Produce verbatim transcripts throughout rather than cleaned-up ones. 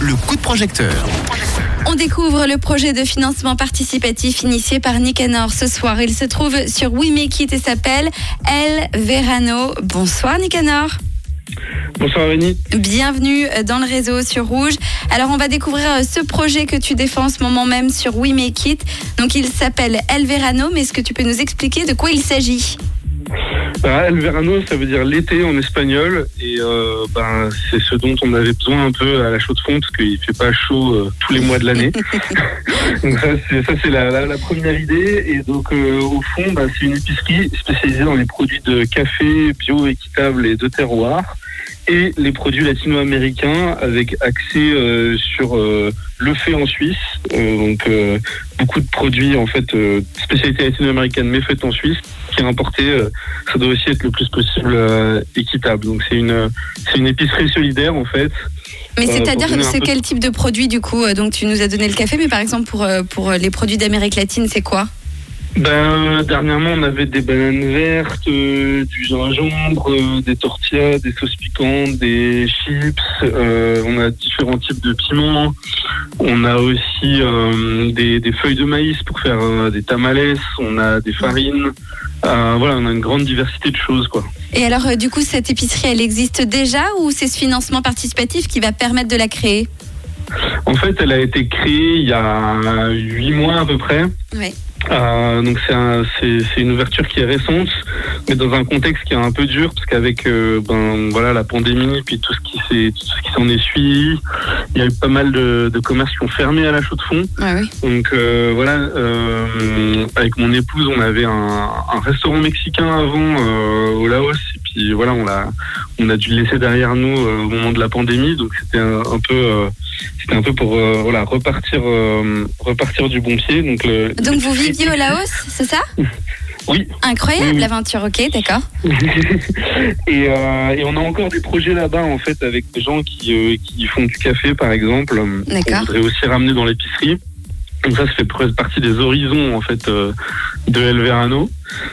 le coup de projecteur. On découvre le projet de financement participatif initié par Nicanor ce soir. Il se trouve sur WeMakeit et s'appelle El Verano. Bonsoir Nicanor. Bonsoir René. Bienvenue dans le réseau sur Rouge. Alors on va découvrir ce projet que tu défends en ce moment même sur WeMakeit. Donc il s'appelle El Verano, mais est-ce que tu peux nous expliquer de quoi il s'agit ? Bah, El Verano, ça veut dire l'été en espagnol, et euh, bah, c'est ce dont on avait besoin un peu à la Chaux-de-Fonds, parce qu'il ne fait pas chaud euh, tous les mois de l'année. Donc ça, c'est, ça, c'est la, la, la première idée. Et donc, euh, au fond, bah, c'est une épicerie spécialisée dans les produits de café, bio, équitable et de terroir, et les produits latino-américains avec accès euh, sur euh, le fait en Suisse. Euh, donc, euh, beaucoup de produits, en fait, euh, spécialités latino-américaines, mais faites en Suisse, qui est importé, euh, ça doit aussi être le plus possible euh, équitable. Donc, c'est une, c'est une épicerie solidaire, en fait. Mais euh, c'est-à-dire, c'est quel de... type de produit, du coup ? Donc, tu nous as donné le café, mais par exemple, pour, pour les produits d'Amérique latine, c'est quoi ? Ben, dernièrement, on avait des bananes vertes, euh, du gingembre, euh, des tortillas, des sauces piquantes, des chips. Euh, on a différents types de piments. On a aussi euh, des, des feuilles de maïs pour faire euh, des tamales. On a des farines. Euh, voilà, on a une grande diversité de choses, quoi. Et alors, euh, du coup, cette épicerie, elle existe déjà ou c'est ce financement participatif qui va permettre de la créer ? En fait, elle a été créée il y a huit mois à peu près. Oui. Euh, donc c'est, un, c'est, c'est une ouverture qui est récente, mais dans un contexte qui est un peu dur, parce qu'avec euh, ben, voilà, la pandémie, puis tout ce qui s'est, tout ce qui s'en est suivi, il y a eu pas mal de, de commerces qui ont fermé à la Chaux-de-Fonds. Ah oui. Donc euh, voilà, euh, avec mon épouse, on avait un, un restaurant mexicain avant euh, au Laos, et puis voilà, on l'a, on a dû le laisser derrière nous euh, au moment de la pandémie, donc c'était un, un peu... Euh, C'était un peu pour euh, voilà, repartir, euh, repartir du bon pied. Donc, le... donc vous viviez au Laos, c'est ça ? Oui. Incroyable, oui. L'aventure, ok, d'accord. et, euh, et on a encore des projets là-bas, en fait, avec des gens qui, euh, qui font du café, par exemple. D'accord. On voudrait aussi ramener dans l'épicerie. Donc ça, ça fait partie des horizons, en fait, euh, de El Verano.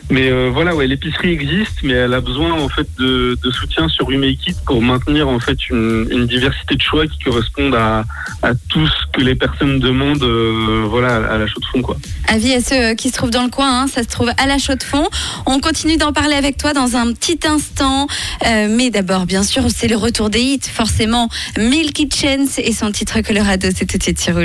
Mais euh, voilà, ouais, l'épicerie existe, mais elle a besoin, en fait, de, de soutien sur Humekit pour maintenir, en fait, une, une diversité de choix qui correspondent à, à tout ce que les personnes demandent, euh, voilà, à la Chaux-de-Fonds, quoi. Avis à ceux qui se trouvent dans le coin, hein, ça se trouve à la Chaux-de-Fonds. On continue d'en parler avec toi dans un petit instant. Euh, mais d'abord, bien sûr, c'est le retour des hits, forcément. Milk Chance et son titre Colorado, c'est tout de suite sur Rouge.